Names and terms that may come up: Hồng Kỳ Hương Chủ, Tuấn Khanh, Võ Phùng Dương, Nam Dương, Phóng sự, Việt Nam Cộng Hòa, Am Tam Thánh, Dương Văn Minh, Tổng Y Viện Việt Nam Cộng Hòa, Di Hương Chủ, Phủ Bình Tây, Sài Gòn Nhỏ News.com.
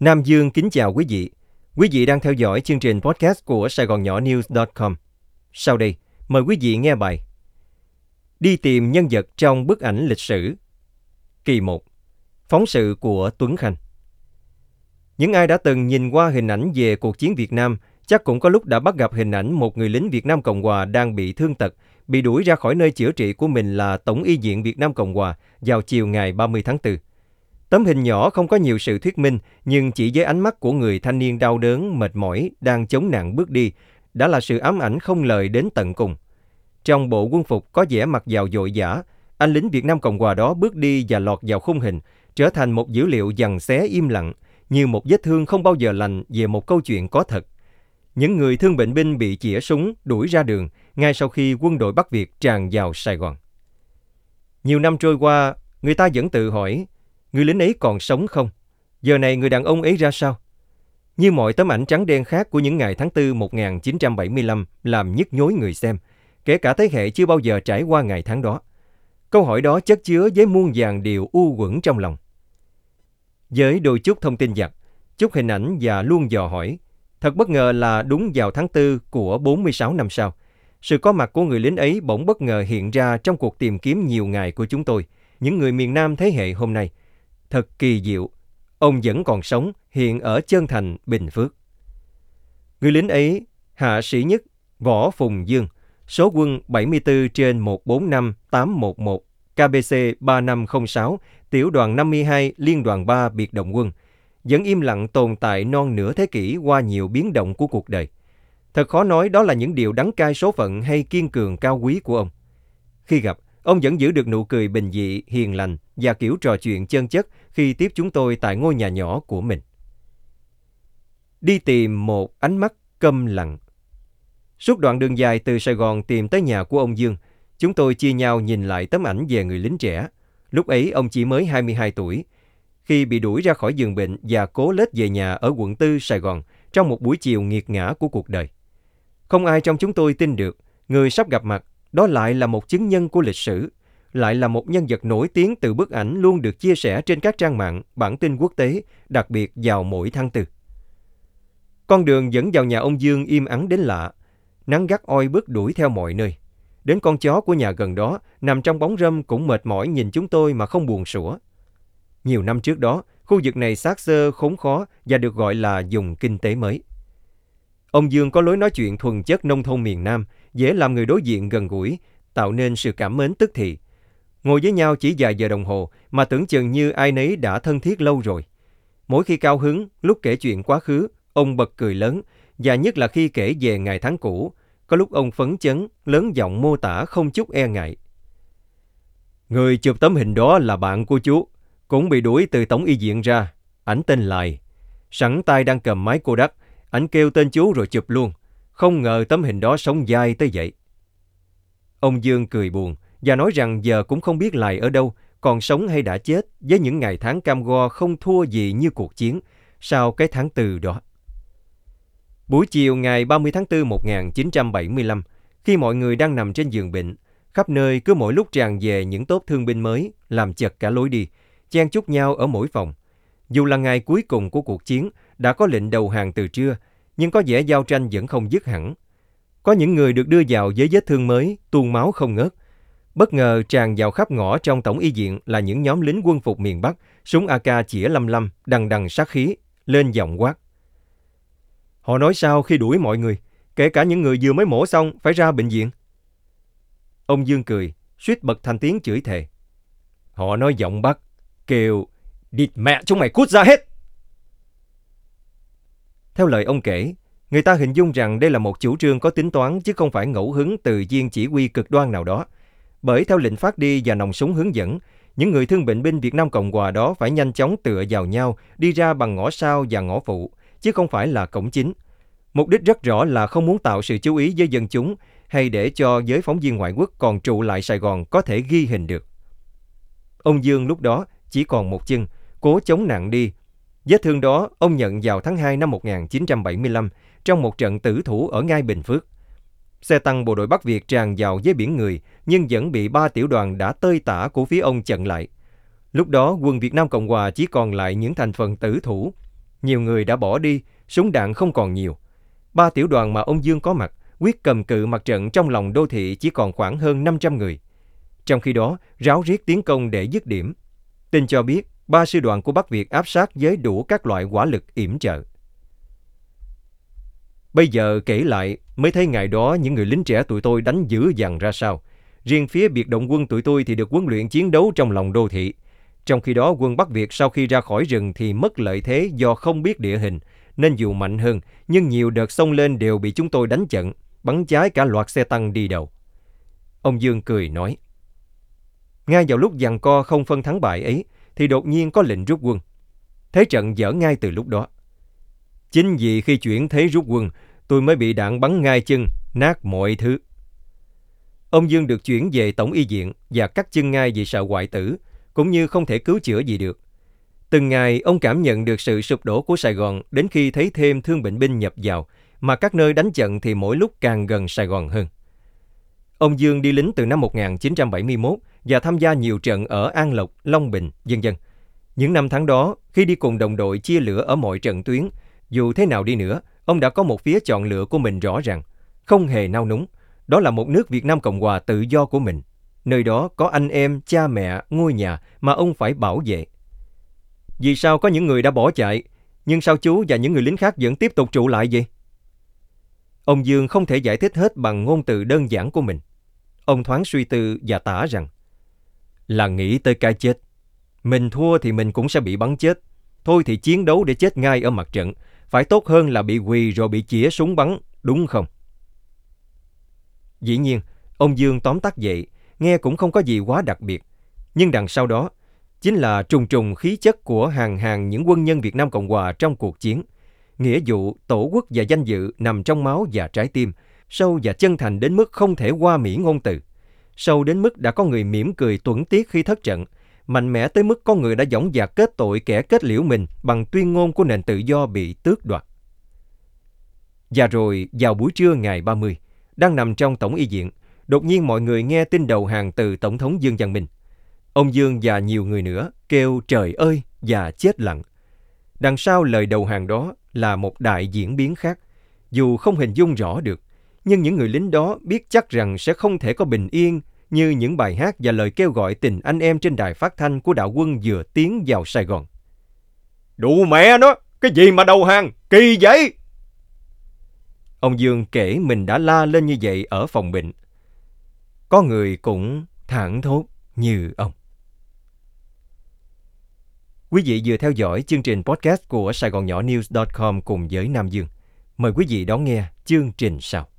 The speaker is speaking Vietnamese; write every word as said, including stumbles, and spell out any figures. Nam Dương kính chào quý vị. Quý vị đang theo dõi chương trình podcast của Sài Gòn Nhỏ News chấm com. Sau đây, mời quý vị nghe bài Đi tìm nhân vật trong bức ảnh lịch sử. Kỳ một. Phóng sự của Tuấn Khanh. Những ai đã từng nhìn qua hình ảnh về cuộc chiến Việt Nam chắc cũng có lúc đã bắt gặp hình ảnh một người lính Việt Nam Cộng Hòa đang bị thương tật, bị đuổi ra khỏi nơi chữa trị của mình là Tổng Y Viện Việt Nam Cộng Hòa vào chiều ngày ba mươi tháng tư. Tấm hình nhỏ không có nhiều sự thuyết minh, nhưng chỉ với ánh mắt của người thanh niên đau đớn, mệt mỏi, đang chống nạn bước đi, đã là sự ám ảnh không lời đến tận cùng. Trong bộ quân phục có vẻ mặc vào vội vã, anh lính Việt Nam Cộng Hòa đó bước đi và lọt vào khung hình, trở thành một dữ liệu giằng xé im lặng, như một vết thương không bao giờ lành về một câu chuyện có thật. Những người thương bệnh binh bị chĩa súng đuổi ra đường ngay sau khi quân đội Bắc Việt tràn vào Sài Gòn. Nhiều năm trôi qua, người ta vẫn tự hỏi, người lính ấy còn sống không? Giờ này người đàn ông ấy ra sao? Như mọi tấm ảnh trắng đen khác của những ngày tháng tư một nghìn chín trăm bảy mươi lăm làm nhức nhối người xem, kể cả thế hệ chưa bao giờ trải qua ngày tháng đó. Câu hỏi đó chất chứa với muôn vàn điều u uẩn trong lòng. Với đôi chút thông tin vặt, chút hình ảnh và luôn dò hỏi, thật bất ngờ là đúng vào tháng tư của bốn mươi sáu năm sau, sự có mặt của người lính ấy bỗng bất ngờ hiện ra trong cuộc tìm kiếm nhiều ngày của chúng tôi, những người miền Nam thế hệ hôm nay. Thật kỳ diệu, ông vẫn còn sống, hiện ở Trơn Thành, Bình Phước. Người lính ấy, hạ sĩ nhất Võ Phùng Dương, số quân bảy mươi tư trên một bốn năm tám một một, K B C ba năm không sáu, tiểu đoàn năm mươi hai, liên đoàn ba biệt động quân, vẫn im lặng tồn tại non nửa thế kỷ qua nhiều biến động của cuộc đời. Thật khó nói đó là những điều đắng cay số phận hay kiên cường cao quý của ông. Khi gặp, ông vẫn giữ được nụ cười bình dị, hiền lành và kiểu trò chuyện chân chất khi tiếp chúng tôi tại ngôi nhà nhỏ của mình. Đi tìm một ánh mắt câm lặng. Suốt đoạn đường dài từ Sài Gòn tìm tới nhà của ông Dương, chúng tôi chia nhau nhìn lại tấm ảnh về người lính trẻ. Lúc ấy ông chỉ mới hai mươi hai tuổi, khi bị đuổi ra khỏi giường bệnh và cố lết về nhà ở quận tư Sài Gòn trong một buổi chiều nghiệt ngã của cuộc đời. Không ai trong chúng tôi tin được người sắp gặp mặt đó lại là một chứng nhân của lịch sử, lại là một nhân vật nổi tiếng từ bức ảnh luôn được chia sẻ trên các trang mạng, bản tin quốc tế, đặc biệt vào mỗi tháng tư. Con đường dẫn vào nhà ông Dương im ắng đến lạ, nắng gắt oi bức đuổi theo mọi nơi. Đến con chó của nhà gần đó, nằm trong bóng râm cũng mệt mỏi nhìn chúng tôi mà không buồn sủa. Nhiều năm trước đó, khu vực này xác xơ, khốn khó và được gọi là vùng kinh tế mới. Ông Dương có lối nói chuyện thuần chất nông thôn miền Nam, dễ làm người đối diện gần gũi, tạo nên sự cảm mến tức thì. Ngồi với nhau chỉ vài giờ đồng hồ mà tưởng chừng như ai nấy đã thân thiết lâu rồi. Mỗi khi cao hứng, lúc kể chuyện quá khứ, ông bật cười lớn, và nhất là khi kể về ngày tháng cũ, có lúc ông phấn chấn, lớn giọng mô tả không chút e ngại. Người chụp tấm hình đó là bạn của chú, cũng bị đuổi từ Tổng Y Viện ra, ảnh tên Lại. Sẵn tay đang cầm máy cô đắc, ảnh kêu tên chú rồi chụp luôn. Không ngờ tấm hình đó sống dai tới vậy. Ông Dương cười buồn và nói rằng giờ cũng không biết Lại ở đâu, còn sống hay đã chết, với những ngày tháng cam go không thua gì như cuộc chiến sau cái tháng tư đó. Buổi chiều ngày ba mươi tháng tư một nghìn chín trăm bảy mươi lăm, khi mọi người đang nằm trên giường bệnh, khắp nơi cứ mỗi lúc tràn về những tốp thương binh mới, làm chật cả lối đi, chen chúc nhau ở mỗi phòng. Dù là ngày cuối cùng của cuộc chiến, đã có lệnh đầu hàng từ trưa, nhưng có vẻ giao tranh vẫn không dứt hẳn. Có những người được đưa vào với vết thương mới, tuôn máu không ngớt. Bất ngờ tràn vào khắp ngõ trong Tổng Y Viện là những nhóm lính quân phục miền Bắc, súng a ca chĩa lăm lăm, đằng đằng sát khí, lên giọng quát. Họ nói sao khi đuổi mọi người, kể cả những người vừa mới mổ xong phải ra bệnh viện. Ông Dương cười, suýt bật thành tiếng chửi thề. Họ nói giọng Bắc, kêu, địt mẹ chúng mày cút ra hết. Theo lời ông kể, người ta hình dung rằng đây là một chủ trương có tính toán chứ không phải ngẫu hứng từ viên chỉ huy cực đoan nào đó. Bởi theo lệnh phát đi và nòng súng hướng dẫn, những người thương bệnh binh Việt Nam Cộng Hòa đó phải nhanh chóng tựa vào nhau đi ra bằng ngõ sau và ngõ phụ, chứ không phải là cổng chính. Mục đích rất rõ là không muốn tạo sự chú ý với dân chúng hay để cho giới phóng viên ngoại quốc còn trụ lại Sài Gòn có thể ghi hình được. Ông Dương lúc đó chỉ còn một chân, cố chống nạn đi. Vết thương đó ông nhận vào tháng hai năm một nghìn chín trăm bảy mươi lăm trong một trận tử thủ ở ngay Bình Phước. Xe tăng bộ đội Bắc Việt tràn vào với biển người nhưng vẫn bị ba tiểu đoàn đã tơi tả của phía ông chặn lại. Lúc đó quân Việt Nam Cộng Hòa chỉ còn lại những thành phần tử thủ. Nhiều người đã bỏ đi, súng đạn không còn nhiều. Ba tiểu đoàn mà ông Dương có mặt quyết cầm cự mặt trận trong lòng đô thị chỉ còn khoảng hơn năm trăm người. Trong khi đó, ráo riết tiến công để dứt điểm. Tin cho biết, ba sư đoàn của Bắc Việt áp sát với đủ các loại hỏa lực yểm trợ. Bây giờ kể lại, mới thấy ngày đó những người lính trẻ tụi tôi đánh dữ dằn ra sao. Riêng phía biệt động quân tụi tôi thì được huấn luyện chiến đấu trong lòng đô thị. Trong khi đó, quân Bắc Việt sau khi ra khỏi rừng thì mất lợi thế do không biết địa hình, nên dù mạnh hơn, nhưng nhiều đợt xông lên đều bị chúng tôi đánh chặn, bắn cháy cả loạt xe tăng đi đầu. Ông Dương cười nói, ngay vào lúc giằng co không phân thắng bại ấy, thì đột nhiên có lệnh rút quân. Thế trận dở ngay từ lúc đó. Chính vì khi chuyển thế rút quân, tôi mới bị đạn bắn ngay chân, nát mọi thứ. Ông Dương được chuyển về Tổng Y Viện và cắt chân ngay vì sợ hoại tử, cũng như không thể cứu chữa gì được. Từng ngày, ông cảm nhận được sự sụp đổ của Sài Gòn đến khi thấy thêm thương bệnh binh nhập vào, mà các nơi đánh trận thì mỗi lúc càng gần Sài Gòn hơn. Ông Dương đi lính từ năm một nghìn chín trăm bảy mươi mốt và tham gia nhiều trận ở An Lộc, Long Bình, vân vân. Những năm tháng đó, khi đi cùng đồng đội chia lửa ở mọi trận tuyến, dù thế nào đi nữa, ông đã có một phía chọn lựa của mình rõ ràng, không hề nao núng. Đó là một nước Việt Nam Cộng Hòa tự do của mình. Nơi đó có anh em, cha mẹ, ngôi nhà mà ông phải bảo vệ. Vì sao có những người đã bỏ chạy, nhưng sao chú và những người lính khác vẫn tiếp tục trụ lại vậy? Ông Dương không thể giải thích hết bằng ngôn từ đơn giản của mình. Ông thoáng suy tư và tả rằng, là nghĩ tới cái chết. Mình thua thì mình cũng sẽ bị bắn chết. Thôi thì chiến đấu để chết ngay ở mặt trận. Phải tốt hơn là bị quỳ rồi bị chĩa súng bắn, đúng không? Dĩ nhiên, ông Dương tóm tắt vậy, nghe cũng không có gì quá đặc biệt. Nhưng đằng sau đó, chính là trùng trùng khí chất của hàng hàng những quân nhân Việt Nam Cộng Hòa trong cuộc chiến. Nghĩa vụ, tổ quốc và danh dự nằm trong máu và trái tim, sâu và chân thành đến mức không thể qua mỹ ngôn từ. Sâu đến mức đã có người mỉm cười tuẫn tiếc khi thất trận, mạnh mẽ tới mức có người đã dõng dạc kết tội kẻ kết liễu mình bằng tuyên ngôn của nền tự do bị tước đoạt. Và rồi, vào buổi trưa ngày ba mươi, đang nằm trong Tổng Y Viện, đột nhiên mọi người nghe tin đầu hàng từ Tổng thống Dương Văn Minh. Ông Dương và nhiều người nữa kêu trời ơi và chết lặng. Đằng sau lời đầu hàng đó là một đại diễn biến khác. Dù không hình dung rõ được, nhưng những người lính đó biết chắc rằng sẽ không thể có bình yên như những bài hát và lời kêu gọi tình anh em trên đài phát thanh của đạo quân vừa tiến vào Sài Gòn. Đủ mẹ nó, cái gì mà đầu hàng, kỳ vậy! Ông Dương kể mình đã la lên như vậy ở phòng bệnh. Có người cũng thảng thốt như ông. Quý vị vừa theo dõi chương trình podcast của Sài Gòn Nhỏ News chấm com cùng với Nam Dương. Mời quý vị đón nghe chương trình sau.